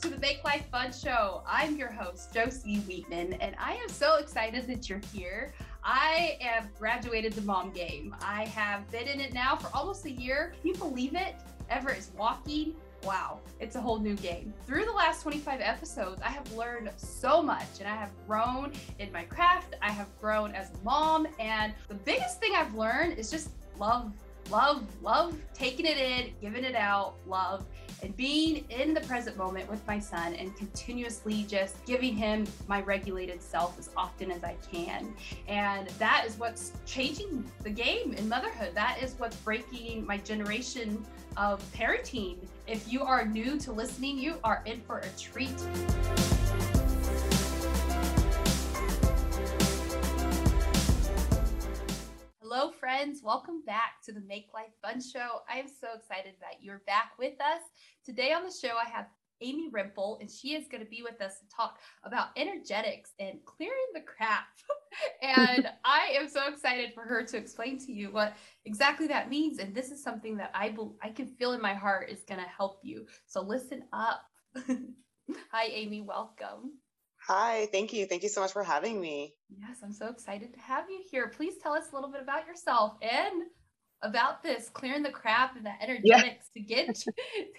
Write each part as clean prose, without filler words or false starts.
to the Make Life Fun Show. I'm your host, Josie Wheatman, and I am so excited that you're here. I have graduated the mom game. I have been in it now for almost a year. Can you believe it? Everett is walking. Wow, it's a whole new game. Through the last 25 episodes, I have learned so much, and I have grown in my craft. I have grown as a mom, and the biggest thing I've learned is just love, taking it in, giving it out, love, and being in the present moment with my son and continuously just giving him my regulated self as often as I can. And that is what's changing the game in motherhood. That is what's breaking my generation of parenting. If you are new to listening, you are in for a treat. Hello friends, welcome back to the Make Life Fun Show. I am so excited that you're back with us. Today on the show, I have Amy Rempel, and she is going to be with us to talk about energetics and clearing the crap. And I am so excited for her to explain to you what exactly that means. And this is something that I can feel in my heart is going to help you. So listen up. Hi, Amy. Welcome. Hi, thank you. Thank you so much for having me. Yes, I'm so excited to have you here. Please tell us a little bit about yourself and about this clearing the crap and the energetics to get.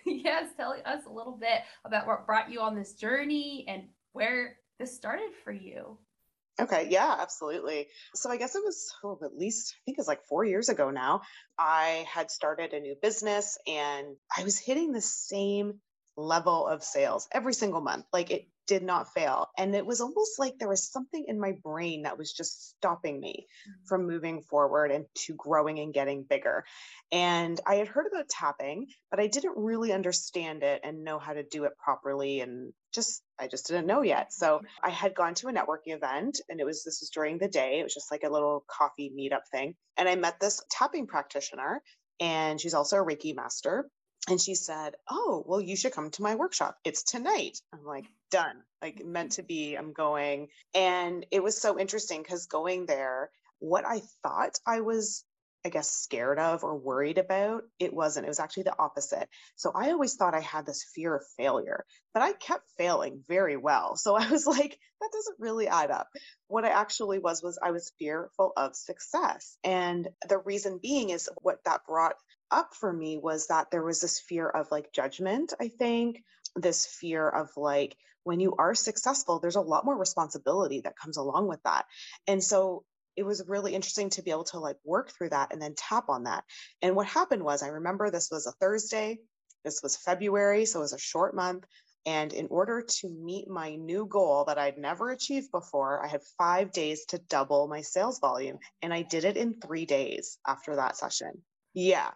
Yes, tell us a little bit about what brought you on this journey and where this started for you. Okay. Yeah, absolutely. So I guess it was at least 4 years ago now. I had started a new business and I was hitting the same level of sales every single month. Like it did not fail. And it was almost like there was something in my brain that was just stopping me from moving forward and to growing and getting bigger. And I had heard about tapping, but I didn't really understand it and know how to do it properly. And I just didn't know yet. So I had gone to a networking event and this was during the day. It was just like a little coffee meetup thing. And I met this tapping practitioner, and she's also a Reiki master. And she said, "Oh, well, you should come to my workshop. It's tonight." I'm like, done, like meant to be, I'm going. And it was so interesting because going there, what I thought I was, I guess, scared of or worried about, it wasn't. It was actually the opposite. So I always thought I had this fear of failure, but I kept failing very well. So I was like, that doesn't really add up. What I actually was I was fearful of success. And the reason being is what that brought up for me was that there was this fear of like judgment, I think, this fear of like, when you are successful, there's a lot more responsibility that comes along with that. And so it was really interesting to be able to like work through that and then tap on that. And what happened was, I remember this was a Thursday, this was February, so it was a short month. And in order to meet my new goal that I'd never achieved before, I had 5 days to double my sales volume. And I did it in 3 days after that session. Yeah.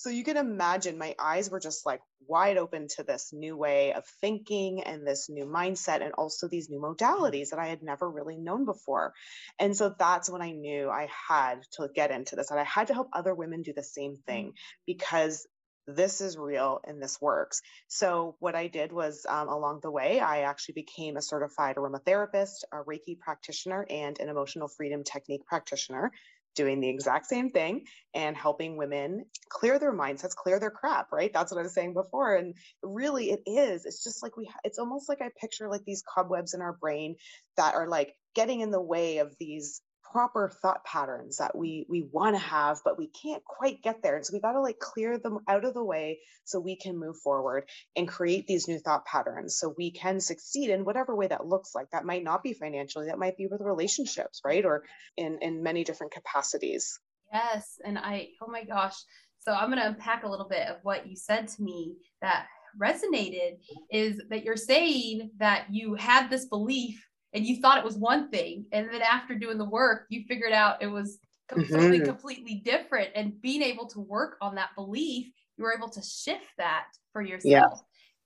So you can imagine my eyes were just like wide open to this new way of thinking and this new mindset and also these new modalities that I had never really known before. And so that's when I knew I had to get into this and I had to help other women do the same thing because this is real and this works. So what I did was along the way, I actually became a certified aromatherapist, a Reiki practitioner, and an emotional freedom technique practitioner, doing the exact same thing and helping women clear their mindsets, clear their crap, right? That's what I was saying before. And really it is, it's just like it's almost like I picture like these cobwebs in our brain that are like getting in the way of these proper thought patterns that we want to have, but we can't quite get there. And so we got to like clear them out of the way so we can move forward and create these new thought patterns so we can succeed in whatever way that looks like. That might not be financially, that might be with relationships, right? Or in many different capacities. Yes. And oh my gosh. So I'm going to unpack a little bit of what you said to me that resonated, is that you're saying that you had this belief and you thought it was one thing. And then after doing the work, you figured out it was something completely different. And being able to work on that belief, you were able to shift that for yourself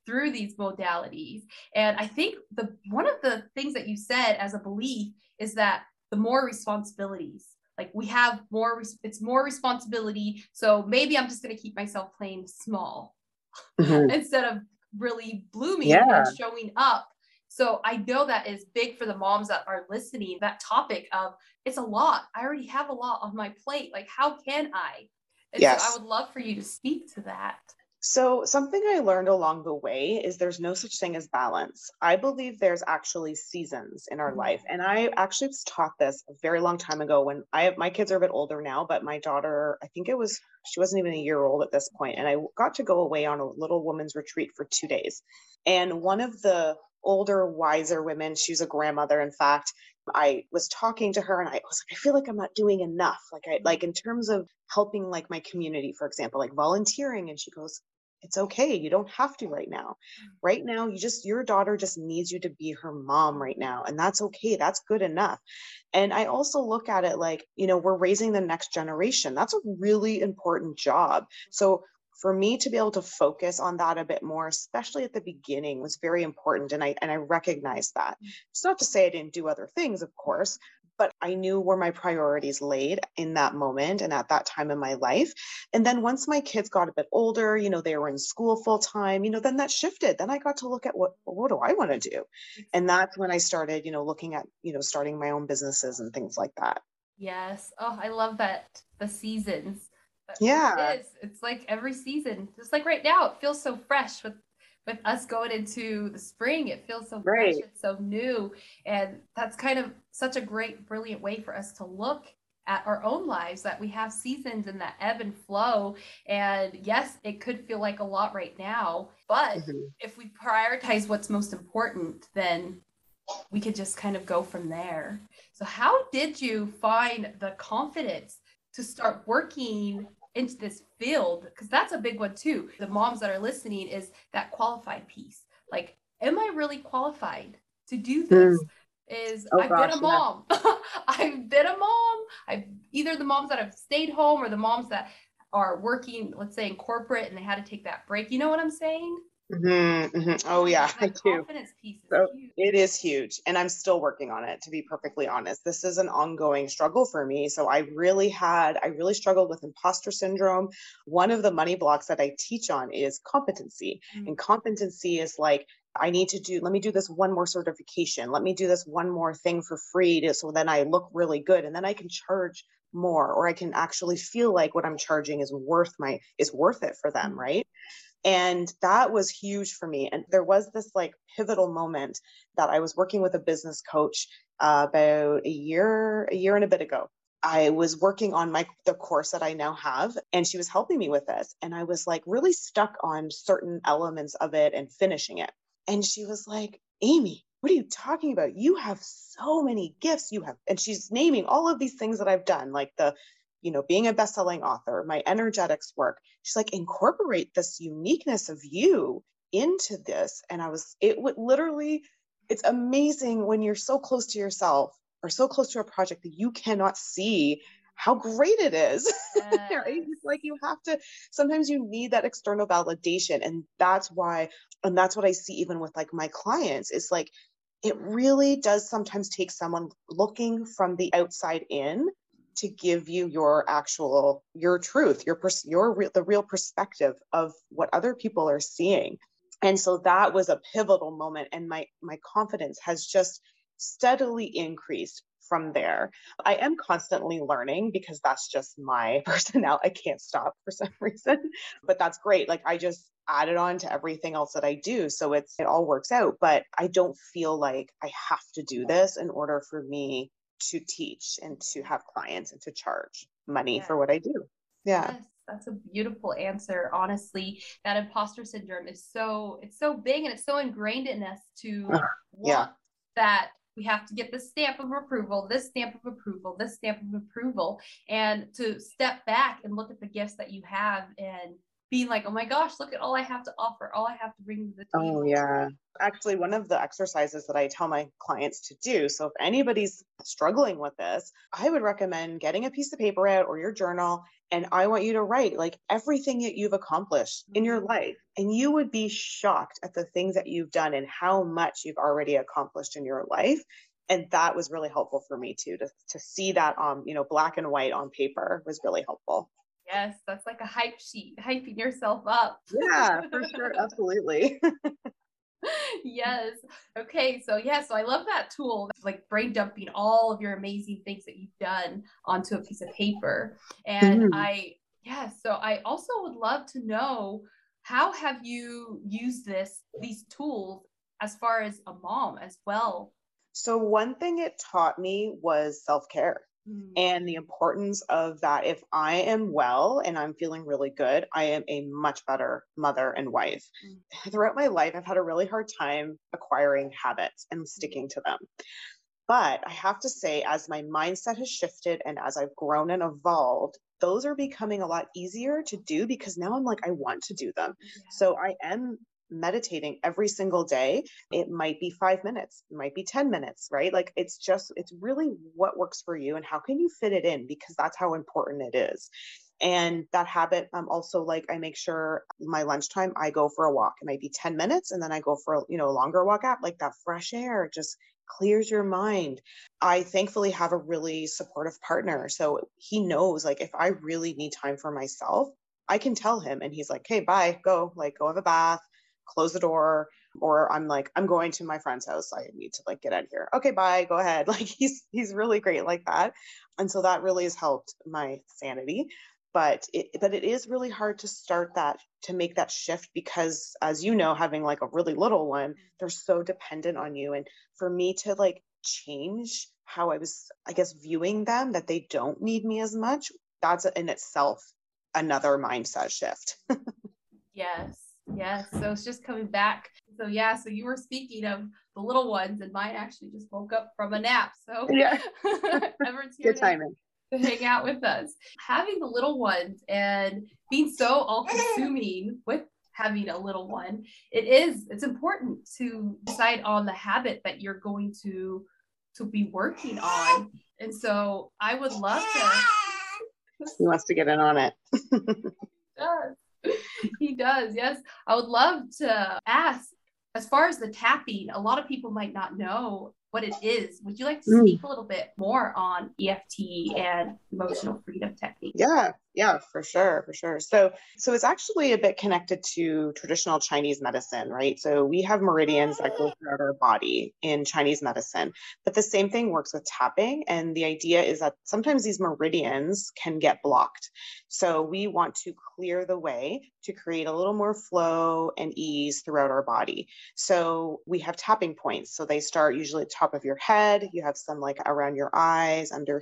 through these modalities. And I think one of the things that you said as a belief is that the more responsibilities, like we have more, it's more responsibility. So maybe I'm just going to keep myself playing small instead of really blooming and showing up. So I know that is big for the moms that are listening, that topic of it's a lot. I already have a lot on my plate. Like, how can I? And so I would love for you to speak to that. So something I learned along the way is there's no such thing as balance. I believe there's actually seasons in our life. And I actually was taught this a very long time ago when my kids are a bit older now, but my daughter, I think she wasn't even a year old at this point. And I got to go away on a little woman's retreat for 2 days. And one of the older, wiser women, she's a grandmother, in fact, I was talking to her and I was like, I feel like I'm not doing enough. Like in terms of helping like my community, for example, like volunteering. And she goes, it's okay. You don't have to right now. Right now, your daughter just needs you to be her mom right now. And that's okay. That's good enough. And I also look at it like, we're raising the next generation. That's a really important job. So for me to be able to focus on that a bit more, especially at the beginning, was very important. And I recognized that. It's not to say I didn't do other things, of course, but I knew where my priorities laid in that moment and at that time in my life. And then once my kids got a bit older, they were in school full time, then that shifted. Then I got to look at what do I want to do? And that's when I started, looking at, starting my own businesses and things like that. Yes. Oh, I love that. The seasons. Yeah. It's like every season, just like right now, it feels so fresh with us going into the spring. It feels so fresh. It's so new. And that's kind of such a great, brilliant way for us to look at our own lives, that we have seasons and that ebb and flow. And yes, it could feel like a lot right now, but if we prioritize what's most important, then we could just kind of go from there. So how did you find the confidence to start working into this field? Because that's a big one too. The moms that are listening is that qualified piece. Like, am I really qualified to do this? I've been a mom. Yeah. I've been a mom. I've either the moms that have stayed home or the moms that are working, let's say in corporate, and they had to take that break. You know what I'm saying? Mm-hmm, mm-hmm. Oh yeah, I do. Confidence piece is huge. It is huge, and I'm still working on it, to be perfectly honest. This is an ongoing struggle for me. So I really struggled with imposter syndrome. One of the money blocks that I teach on is competency, and competency is like, let me do this one more certification. Let me do this one more thing for free, so then I look really good, and then I can charge more, or I can actually feel like what I'm charging is worth it for them, right? And that was huge for me. And there was this like pivotal moment that I was working with a business coach about a year and a bit ago. I was working on the course that I now have, and she was helping me with this. And I was like really stuck on certain elements of it and finishing it. And she was like, Amy, what are you talking about? You have so many gifts you have. And she's naming all of these things that I've done, like being a best-selling author, my energetics work. She's like, incorporate this uniqueness of you into this. And it's amazing when you're so close to yourself or so close to a project that you cannot see how great it is. Yes. Right? It's like, sometimes you need that external validation. And that's why, and that's what I see even with like my clients, is like, it really does sometimes take someone looking from the outside in to give you your truth, the real perspective of what other people are seeing. And so that was a pivotal moment. And my confidence has just steadily increased from there. I am constantly learning, because that's just my personality. I can't stop for some reason, but that's great. Like, I just add it on to everything else that I do. So it all works out, but I don't feel like I have to do this in order for me to teach and to have clients and to charge money for what I do. Yeah. Yes, that's a beautiful answer. Honestly, that imposter syndrome is it's so big, and it's so ingrained in us to want that we have to get this stamp of approval, this stamp of approval, this stamp of approval, and to step back and look at the gifts that you have and being like, oh my gosh, look at all I have to offer, all I have to bring to the table. Oh yeah. Actually, one of the exercises that I tell my clients to do, so if anybody's struggling with this, I would recommend getting a piece of paper out or your journal. And I want you to write like everything that you've accomplished in your life. And you would be shocked at the things that you've done and how much you've already accomplished in your life. And that was really helpful for me too, to see that black and white on paper was really helpful. Yes, that's like a hype sheet, hyping yourself up. Yeah, for sure. Absolutely. Yes. Okay. So I love that tool, like brain dumping all of your amazing things that you've done onto a piece of paper. And so I also would love to know How have you used these tools as far as a mom as well? So one thing it taught me was self-care and the importance of that. If I am well and I'm feeling really good, I am a much better mother and wife. Throughout my life, I've had a really hard time acquiring habits and sticking to them. But I have to say, as my mindset has shifted and as I've grown and evolved, those are becoming a lot easier to do because now I'm like, I want to do them. Yeah. So I am meditating every single day. It might be 5 minutes, it might be 10 minutes, right? Like it's really what works for you and how can you fit it in, because that's how important it is. And that habit, also, like, I make sure my lunchtime, I go for a walk. It might be 10 minutes. And then I go for, a longer walk out, like that fresh air just clears your mind. I thankfully have a really supportive partner. So he knows, like, if I really need time for myself, I can tell him and he's like, hey, bye, go have a bath, close the door. Or I'm like, I'm going to my friend's house. I need to get out of here. Okay, bye, go ahead. Like he's really great like that. And so that really has helped my sanity. But it is really hard to start that, to make that shift, because as you know, having a really little one, they're so dependent on you. And for me to change how I was, I guess, viewing them, that they don't need me as much, that's in itself another mindset shift. Yes. So it's just coming back. So yeah. So you were speaking of the little ones, and mine actually just woke up from a nap. So yeah, everyone's here. Good timing. To hang out with us. Having the little ones and being so all-consuming with having a little one, it's important to decide on the habit that you're going to be working on. And so I would love to. He wants to get in on it. He does. Yes. I would love to ask, as far as the tapping, a lot of people might not know what it is. Would you like to speak a little bit more on EFT and emotional freedom technique? Yeah, for sure. So it's actually a bit connected to traditional Chinese medicine, right? So we have meridians that go throughout our body in Chinese medicine, but the same thing works with tapping. And the idea is that sometimes these meridians can get blocked. So we want to clear the way to create a little more flow and ease throughout our body. So we have tapping points. So they start usually at the top of your head. You have some around your eyes, under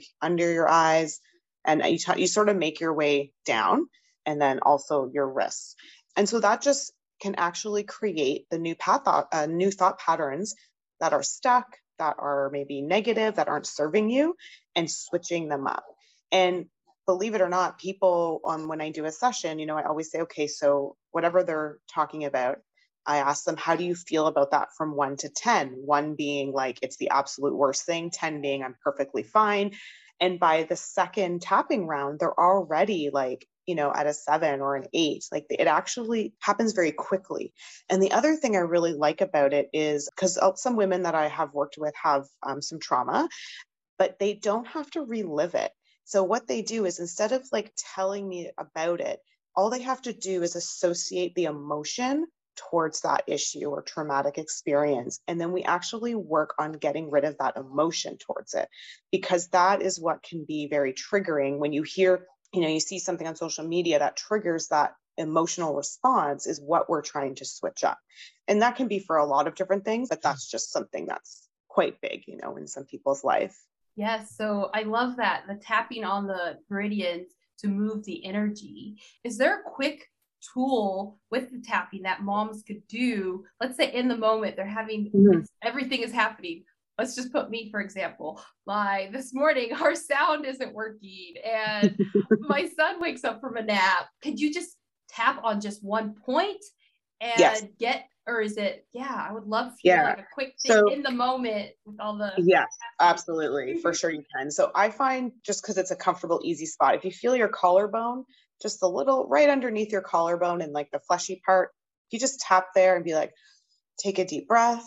your eyes. And you sort of make your way down, and then also your wrists. And so that just can actually create the new thought patterns that are stuck, that are maybe negative, that aren't serving you, and switching them up. And believe it or not, people, when I do a session, I always say, okay, so whatever they're talking about, I ask them, how do you feel about that from 1 to 10? 1 being it's the absolute worst thing, 10 being I'm perfectly fine. And by the second tapping round, they're already at a 7 or an 8, it actually happens very quickly. And the other thing I really like about it is, because some women that I have worked with have some trauma, but they don't have to relive it. So what they do is, instead of telling me about it, all they have to do is associate the emotion towards that issue or traumatic experience. And then we actually work on getting rid of that emotion towards it, because that is what can be very triggering. When you hear, you see something on social media that triggers that emotional response, is what we're trying to switch up. And that can be for a lot of different things, but that's just something that's quite big, in some people's life. Yes. So I love that, the tapping on the meridians to move the energy. Is there a quick tool with the tapping that moms could do? Let's say in the moment they're having, everything is happening. Let's just put me, for example. This morning, our sound isn't working and my son wakes up from a nap. Could you just tap on just one point and get, or is it, I would love to a quick thing in the moment with all the. Yes, absolutely. For sure you can. So I find, just because it's a comfortable, easy spot, if you feel your collarbone, just a little right underneath your collarbone and the fleshy part, you just tap there and be take a deep breath,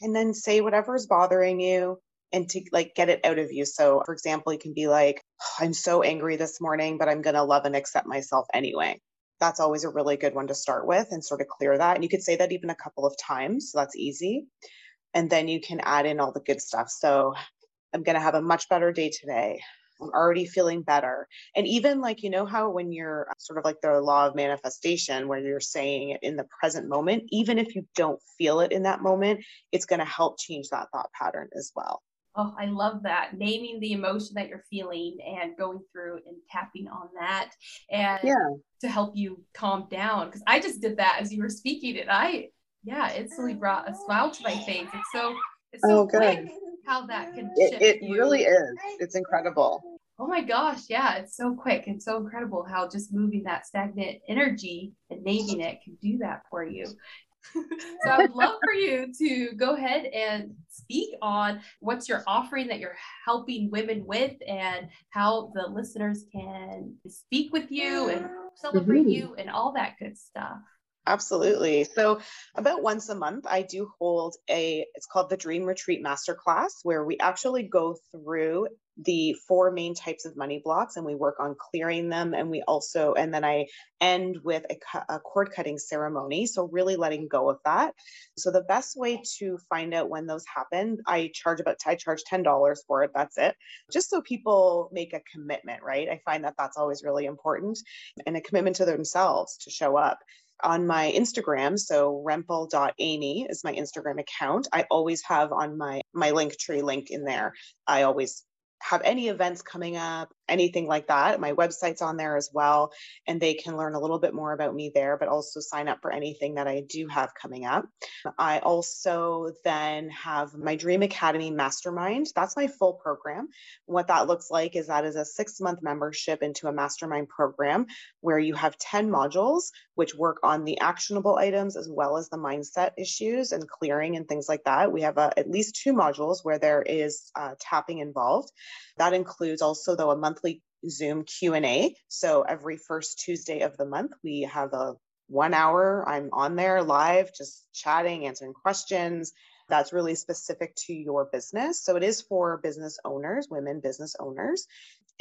and then say whatever is bothering you and to get it out of you. So for example, you can be I'm so angry this morning, but I'm going to love and accept myself anyway. That's always a really good one to start with and sort of clear that. And you could say that even a couple of times. So that's easy. And then you can add in all the good stuff. So I'm going to have a much better day today. I'm already feeling better. And even like, you know how when you're sort of like the law of manifestation, where you're saying it in the present moment, even if you don't feel it in that moment, it's going to help change that thought pattern as well. Oh, I love that. Naming the emotion that you're feeling and going through and tapping on that and to help you calm down. Cause I just did that as you were speaking, and I instantly brought a smile to my face. It's so good how that can shift. It really is. It's incredible. Oh my gosh. Yeah. It's so quick and so incredible how just moving that stagnant energy and naming it can do that for you. So I would love for you to go ahead and speak on what's your offering that you're helping women with and how the listeners can speak with you and celebrate you and all that good stuff. Absolutely. So about once a month, I do hold it's called the Dream Retreat Masterclass, where we actually go through the four main types of money blocks and we work on clearing them. And then I end with a cord cutting ceremony. So really letting go of that. So the best way to find out when those happen, I charge $10 for it. That's it. Just so people make a commitment, right? I find that that's always really important, and a commitment to themselves to show up. On my Instagram, so rempel.amy is my Instagram account. I always have on my Linktree link in there. I always have any events coming up, anything like that. My website's on there as well, and they can learn a little bit more about me there, but also sign up for anything that I do have coming up. I also then have my Dream Academy Mastermind. That's my full program. What that looks like is that is a 6-month membership into a mastermind program where you have 10 modules, which work on the actionable items as well as the mindset issues and clearing and things like that. We have at least 2 modules where there is tapping involved. That includes also, though, a monthly Zoom Q&A. So every first Tuesday of the month, we have a 1 hour. I'm on there live, just chatting, answering questions. That's really specific to your business. So it is for business owners, women business owners.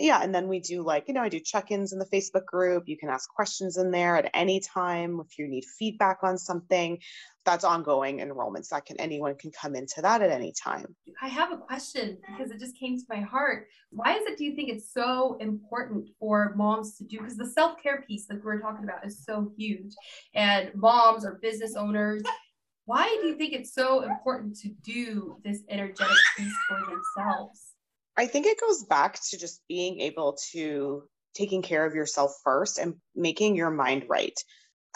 Yeah. And then we do I do check-ins in the Facebook group. You can ask questions in there at any time. If you need feedback on something, that's ongoing enrollments anyone can come into that at any time. I have a question because it just came to my heart. Why is it, do you think it's so important for moms to do? Because the self-care piece that we're talking about is so huge, and moms or business owners, why do you think it's so important to do this energetic piece for themselves? I think it goes back to just being able to taking care of yourself first and making your mind right.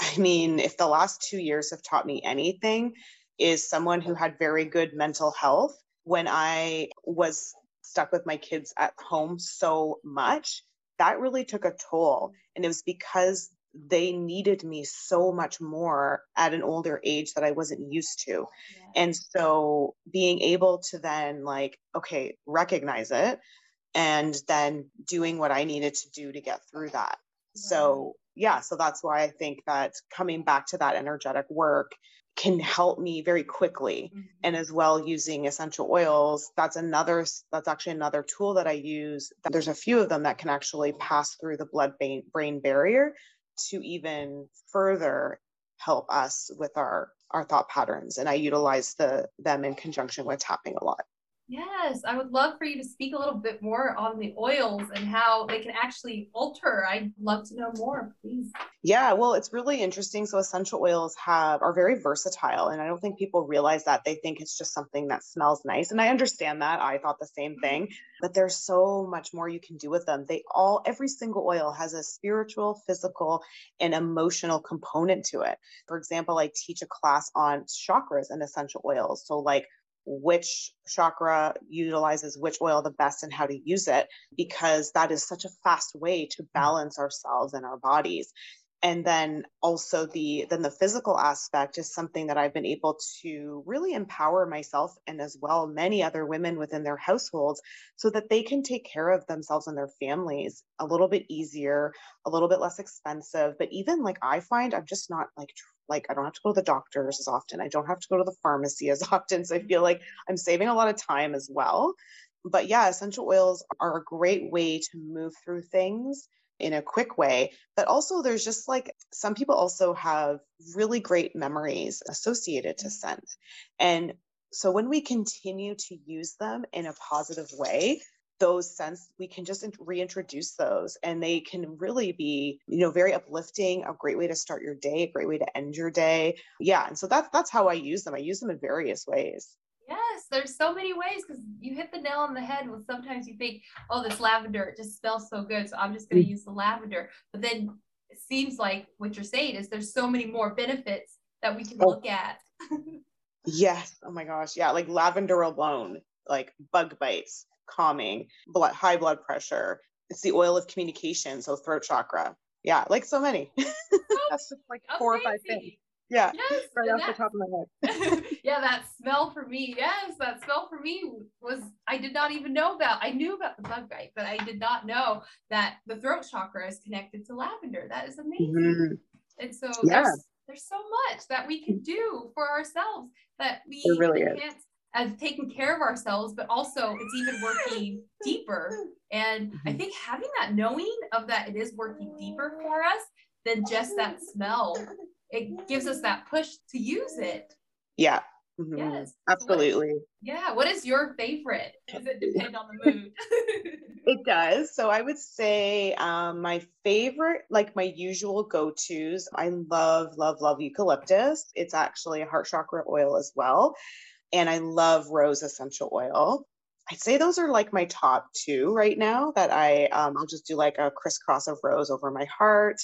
I mean, if the last 2 years have taught me anything, is someone who had very good mental health when I was stuck with my kids at home so much, that really took a toll. And it was because they needed me so much more at an older age that I wasn't used to. Yeah. And so being able to then recognize it and then doing what I needed to do to get through that. Right. So that's why I think that coming back to that energetic work can help me very quickly. Mm-hmm. And as well, using essential oils, that's actually another tool that I use. There's a few of them that can actually pass through the blood-brain barrier to even further help us with our thought patterns. And I utilize them in conjunction with tapping a lot. Yes. I would love for you to speak a little bit more on the oils and how they can actually alter. I'd love to know more, please. Yeah. Well, it's really interesting. So essential oils are very versatile, and I don't think people realize that. They think it's just something that smells nice. And I understand that. I thought the same thing, but there's so much more you can do with them. Every single oil has a spiritual, physical, and emotional component to it. For example, I teach a class on chakras and essential oils. So which chakra utilizes which oil the best and how to use it, because that is such a fast way to balance ourselves and our bodies. And then also the physical aspect is something that I've been able to really empower myself and as well many other women within their households, so that they can take care of themselves and their families a little bit easier, a little bit less expensive. But even I find I'm just not I don't have to go to the doctors as often. I don't have to go to the pharmacy as often. So I feel like I'm saving a lot of time as well. But yeah, essential oils are a great way to move through things in a quick way. But also there's just some people also have really great memories associated to scent. And so when we continue to use them in a positive way, those scents, we can just reintroduce those, and they can really be, you know, very uplifting, a great way to start your day, a great way to end your day. Yeah. And so that's how I use them. I use them in various ways. Yes, there's so many ways, because you hit the nail on the head when sometimes you think, oh, this lavender, it just smells so good, so I'm just going to use the lavender. But then it seems like what you're saying is there's so many more benefits that we can look at. Yes. Oh my gosh. Yeah. Like lavender alone, like bug bites, calming, high blood pressure. It's the oil of communication. So throat chakra. Yeah. Like so many. That's just like four or five things. Yeah. Yes, right off the top of my head. Yeah. That smell for me. Yes. That smell for me was, I did not even know about. I knew about the bug bite, but I did not know that the throat chakra is connected to lavender. That is amazing. Mm-hmm. And so yeah. There's so much that we can do for ourselves that we really can't, as taking care of ourselves, but also it's even working deeper. And I think having that knowing of that it is working deeper for us than just that smell, it gives us that push to use it. Yeah. Mm-hmm. Yes. Absolutely. What is your favorite? Does it depend on the mood? It does. So I would say my favorite, like my usual go-tos, I love eucalyptus. It's actually a heart chakra oil as well. And I love rose essential oil. I'd say those are like my top two right now that I'll just do like a crisscross of rose over my heart.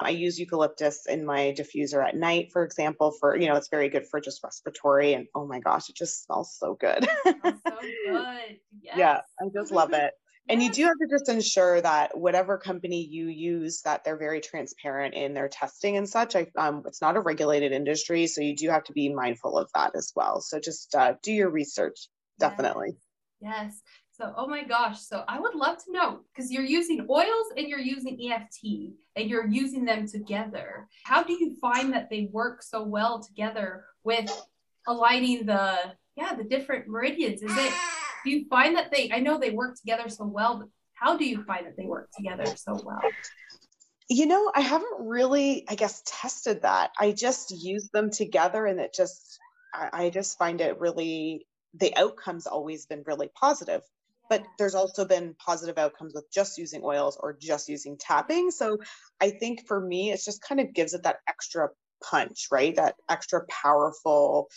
I use eucalyptus in my diffuser at night, for example, for, you know, it's very good for just respiratory, and oh my gosh, it just smells so good. It smells so good. Yes. Yeah. I just love it. And you do have to just ensure that whatever company you use, that they're very transparent in their testing and such. It's not a regulated industry, so you do have to be mindful of that as well. So just do your research. Definitely. Yes. So, oh my gosh. So I would love to know, because you're using oils and you're using EFT and you're using them together. How do you find that they work so well together with aligning the different meridians? Do you find that I know they work together so well, but how do you find that they work together so well? You know, I haven't really, I guess, tested that. I just use them together, and it just, I just find it really, the outcome's always been really positive. But there's also been positive outcomes with just using oils or just using tapping. So I think for me, it just kind of gives it that extra punch, right? That extra powerful,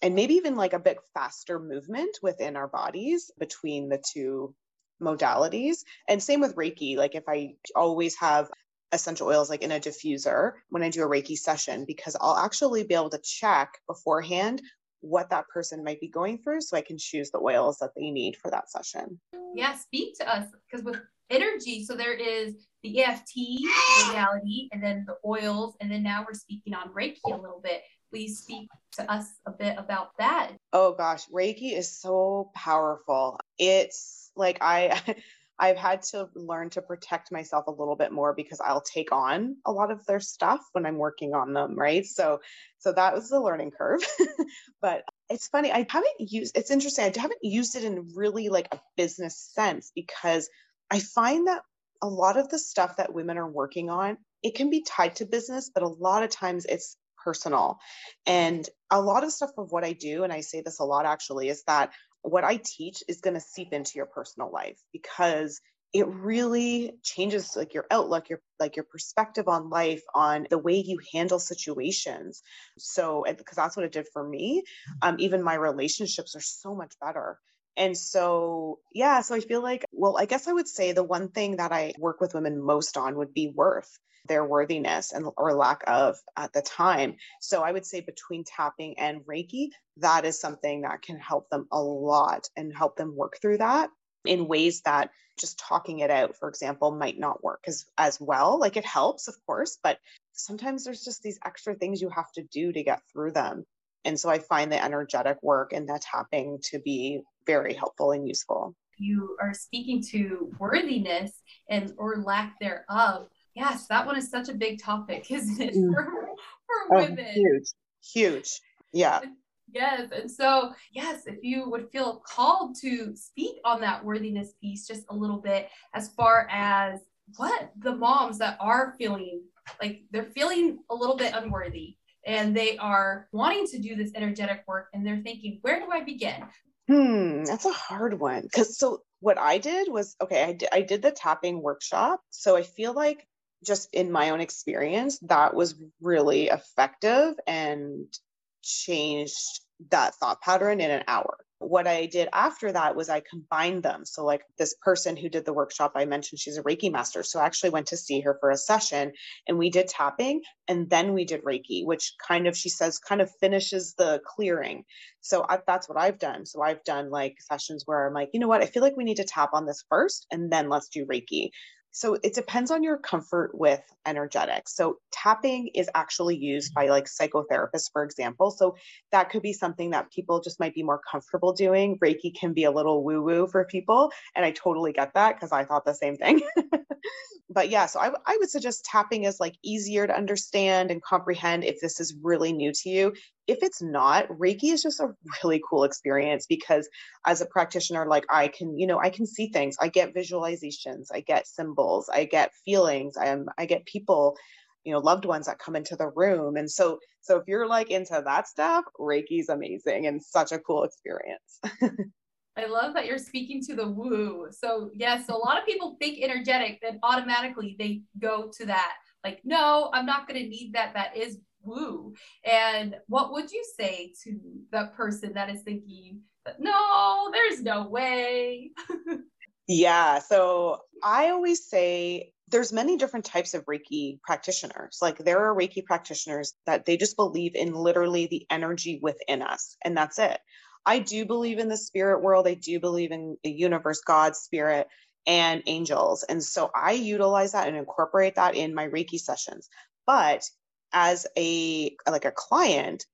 and maybe even like a bit faster movement within our bodies between the two modalities. And same with Reiki. Like if I always have essential oils, like in a diffuser when I do a Reiki session, because I'll actually be able to check beforehand what that person might be going through, so I can choose the oils that they need for that session. Yeah. Speak to us, because with energy, so there is the EFT modality, and then the oils. And then now we're speaking on Reiki a little bit. Please speak to us a bit about that. Oh gosh, Reiki is so powerful. It's like I've had to learn to protect myself a little bit more, because I'll take on a lot of their stuff when I'm working on them, right? So that was the learning curve. But it's funny, it's interesting, I haven't used it in really like a business sense, because I find that a lot of the stuff that women are working on, it can be tied to business, but a lot of times it's personal. And a lot of stuff of what I do, and I say this a lot actually, is that what I teach is going to seep into your personal life, because it really changes like your outlook, your perspective on life, on the way you handle situations. So, because that's what it did for me. Even my relationships are so much better. And so, yeah, so I feel like, well, I guess I would say the one thing that I work with women most on would be their worthiness and or lack of at the time. So I would say between tapping and Reiki, that is something that can help them a lot and help them work through that in ways that just talking it out, for example, might not work as well. Like it helps, of course, but sometimes there's just these extra things you have to do to get through them. And so I find the energetic work and the tapping to be very helpful and useful. You are speaking to worthiness and or lack thereof. Yes, that one is such a big topic, isn't it? For women. Huge. Yeah. Yes. And so, yes, if you would feel called to speak on that worthiness piece just a little bit, as far as what the moms that are feeling like they're feeling a little bit unworthy, and they are wanting to do this energetic work, and they're thinking, where do I begin? That's a hard one. Because so what I did was, okay, I did the tapping workshop. So I feel like just in my own experience, that was really effective and changed that thought pattern in an hour. What I did after that was I combined them. So like this person who did the workshop, I mentioned she's a Reiki master. So I actually went to see her for a session and we did tapping and then we did Reiki, which kind of, she says, kind of finishes the clearing. So that's what I've done. So I've done like sessions where I'm like, you know what, I feel like we need to tap on this first and then let's do Reiki. So it depends on your comfort with energetics. So tapping is actually used by like psychotherapists, for example. So that could be something that people just might be more comfortable doing. Reiki can be a little woo-woo for people. And I totally get that because I thought the same thing. But yeah, so I would suggest tapping is like easier to understand and comprehend if this is really new to you. If it's not, Reiki is just a really cool experience because as a practitioner, like I can see things. I get visualizations, I get symbols, I get feelings, I get people, you know, loved ones that come into the room. And so if you're like into that stuff, Reiki's amazing and such a cool experience. I love that you're speaking to the woo. So yes, a lot of people think energetic, then automatically they go to that. Like, no, I'm not going to need that. That is woo. And what would you say to the person that is thinking, no, there's no way? Yeah. So I always say there's many different types of Reiki practitioners. Like there are Reiki practitioners that they just believe in literally the energy within us. And that's it. I do believe in the spirit world. I do believe in the universe, God, spirit, and angels. And so I utilize that and incorporate that in my Reiki sessions. But as a client,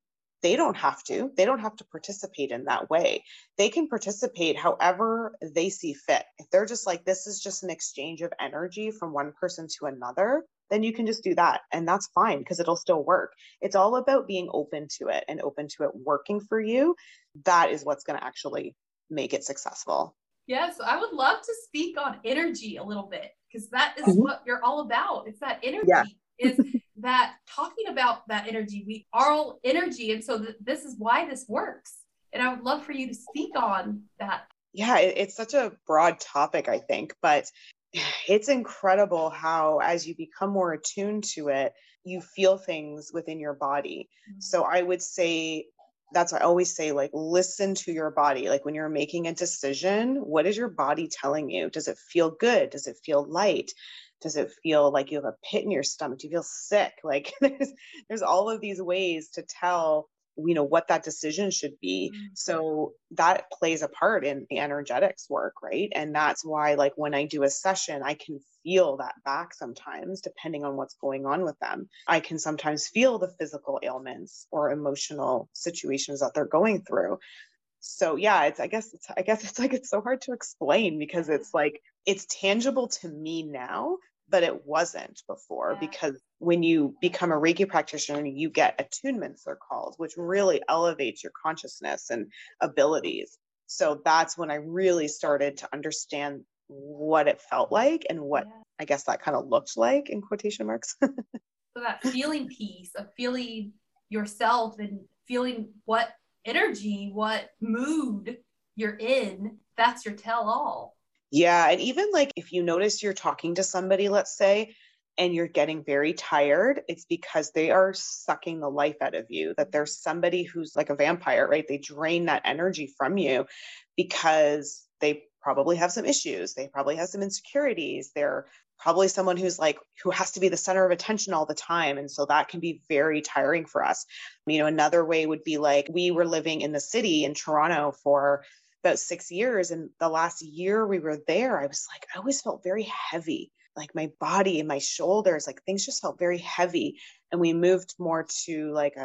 they don't have to participate in that way. They can participate however they see fit. If they're just like, this is just an exchange of energy from one person to another, then you can just do that. And that's fine because it'll still work. It's all about being open to it and open to it working for you. That is what's going to actually make it successful. Yes. I would love to speak on energy a little bit because that is what you're all about. It's that energy. Yeah. Is that talking about that energy. We are all energy. And so this is why this works. And I would love for you to speak on that. Yeah. It's such a broad topic, I think, but it's incredible how, as you become more attuned to it, you feel things within your body. So I would say, that's what I always say, like, listen to your body. Like when you're making a decision, what is your body telling you? Does it feel good? Does it feel light? Does it feel like you have a pit in your stomach? Do you feel sick? Like there's all of these ways to tell, you know, what that decision should be. So that plays a part in the energetics work, right? And that's why, like, when I do a session, I can feel that back sometimes, depending on what's going on with them. I can sometimes feel the physical ailments or emotional situations that they're going through. So yeah, it's so hard to explain because it's tangible to me now, but it wasn't before. Yeah. Because when you become a Reiki practitioner, you get attunements, they're called, which really elevates your consciousness and abilities. So that's when I really started to understand what it felt like and what, yeah, I guess that kind of looked like in quotation marks. So that feeling piece of feeling yourself and feeling what energy, what mood you're in, that's your tell-all. Yeah. And even like if you notice you're talking to somebody, let's say, and you're getting very tired, it's because they are sucking the life out of you, that there's somebody who's like a vampire, right? They drain that energy from you because they probably have some issues. They probably have some insecurities. They're probably someone who's like, who has to be the center of attention all the time. And so that can be very tiring for us. You know, another way would be like, we were living in the city in Toronto for about 6 years. And the last year we were there, I was like, I always felt very heavy, like my body and my shoulders, like things just felt very heavy. And we moved more to like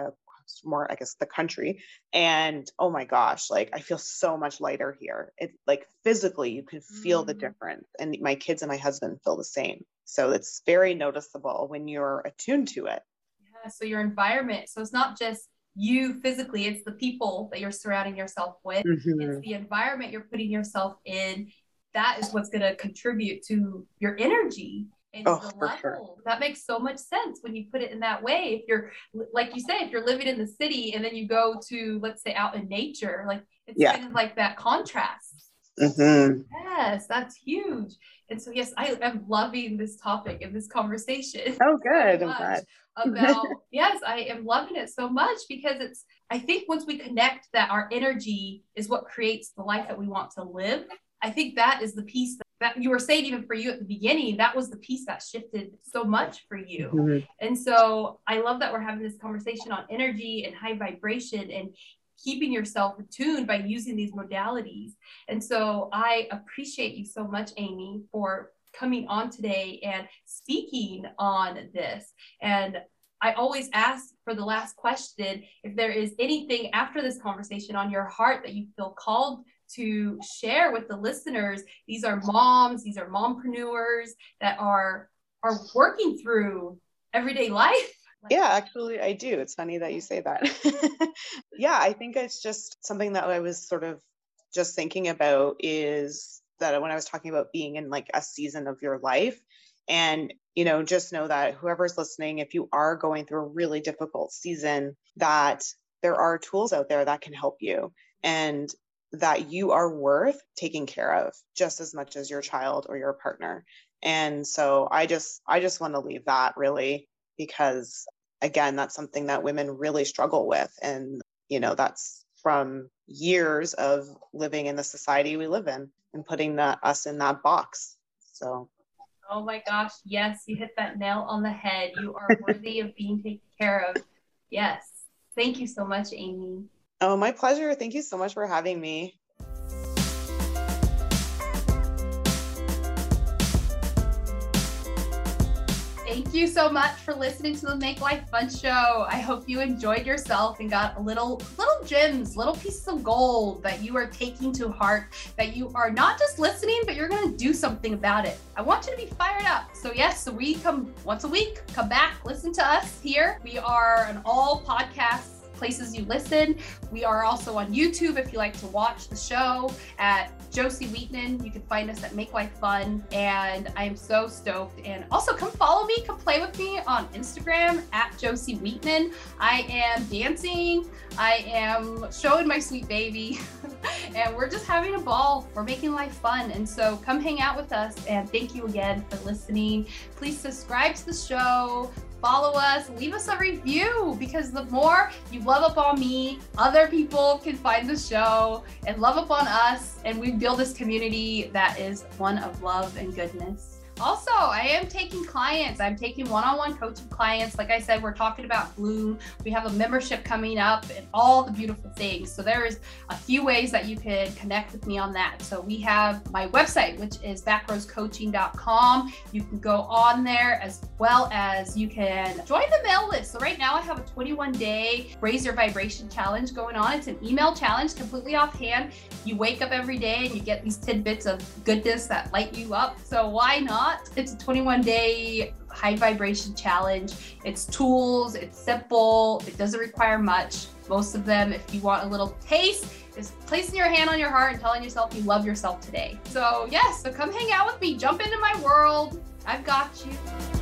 more, I guess, the country. And oh my gosh, like I feel so much lighter here. It's like physically, you can feel the difference. And my kids and my husband feel the same. So it's very noticeable when you're attuned to it. Yeah. So your environment. So it's not just you physically, it's the people that you're surrounding yourself with. Mm-hmm. It's the environment you're putting yourself in. That is what's going to contribute to your energy and the level. Sure. That makes so much sense when you put it in that way. If you're, like you say, if you're living in the city and then you go to, let's say, out in nature, like it's kind of like that contrast. Mm-hmm. Yes, that's huge. And so, yes, I am loving this topic and this conversation. Oh, good. So I'm glad. About, yes, I am loving it so much because it's, I think once we connect that our energy is what creates the life that we want to live, I think that is the piece that you were saying, even for you at the beginning, that was the piece that shifted so much for you. Mm-hmm. And so I love that we're having this conversation on energy and high vibration and keeping yourself attuned by using these modalities. And so I appreciate you so much, Amy, for coming on today and speaking on this. And I always ask for the last question, if there is anything after this conversation on your heart that you feel called to share with the listeners. These are moms, these are mompreneurs that are working through everyday life. Yeah, actually I do. It's funny that you say that. Yeah, I think it's just something that I was sort of just thinking about, is that when I was talking about being in like a season of your life, and, you know, just know that whoever's listening, if you are going through a really difficult season, that there are tools out there that can help you, and that you are worth taking care of just as much as your child or your partner. And so I just want to leave that really, because again, that's something that women really struggle with. And, you know, that's from years of living in the society we live in and putting us in that box. So. Oh my gosh. Yes. You hit that nail on the head. You are worthy of being taken care of. Yes. Thank you so much, Amy. Oh, my pleasure. Thank you so much for having me. Thank you so much for listening to the Make Life Fun Show. I hope you enjoyed yourself and got little gems, little pieces of gold that you are taking to heart, that you are not just listening, but you're going to do something about it. I want you to be fired up. So yes, so we come once a week, come back, listen to us here. We are on all podcasts, places you listen. We are also on YouTube if you like to watch the show at Josie Wheatman. You can find us at Make Life Fun, and I am so stoked. And also come follow me, come play with me on Instagram at Josie Wheatman. I am dancing, I am showing my sweet baby, and we're just having a ball. We're making life fun, and so come hang out with us, and thank you again for listening. Please subscribe to the show. Follow us, leave us a review, because the more you love up on me, other people can find the show and love up on us, and we build this community that is one of love and goodness. Also, I am taking clients. I'm taking one-on-one coaching clients. Like I said, we're talking about bloom. We have a membership coming up and all the beautiful things. So there is a few ways that you can connect with me on that. So we have my website, which is backrosecoaching.com. You can go on there, as well as you can join the mail list. So right now I have a 21-day Raise Your Vibration Challenge going on. It's an email challenge, completely offhand. You wake up every day and you get these tidbits of goodness that light you up. So why not? It's a 21-day high vibration challenge. It's tools, it's simple, it doesn't require much. Most of them, if you want a little taste, is placing your hand on your heart and telling yourself you love yourself today. So yes, so come hang out with me, jump into my world. I've got you.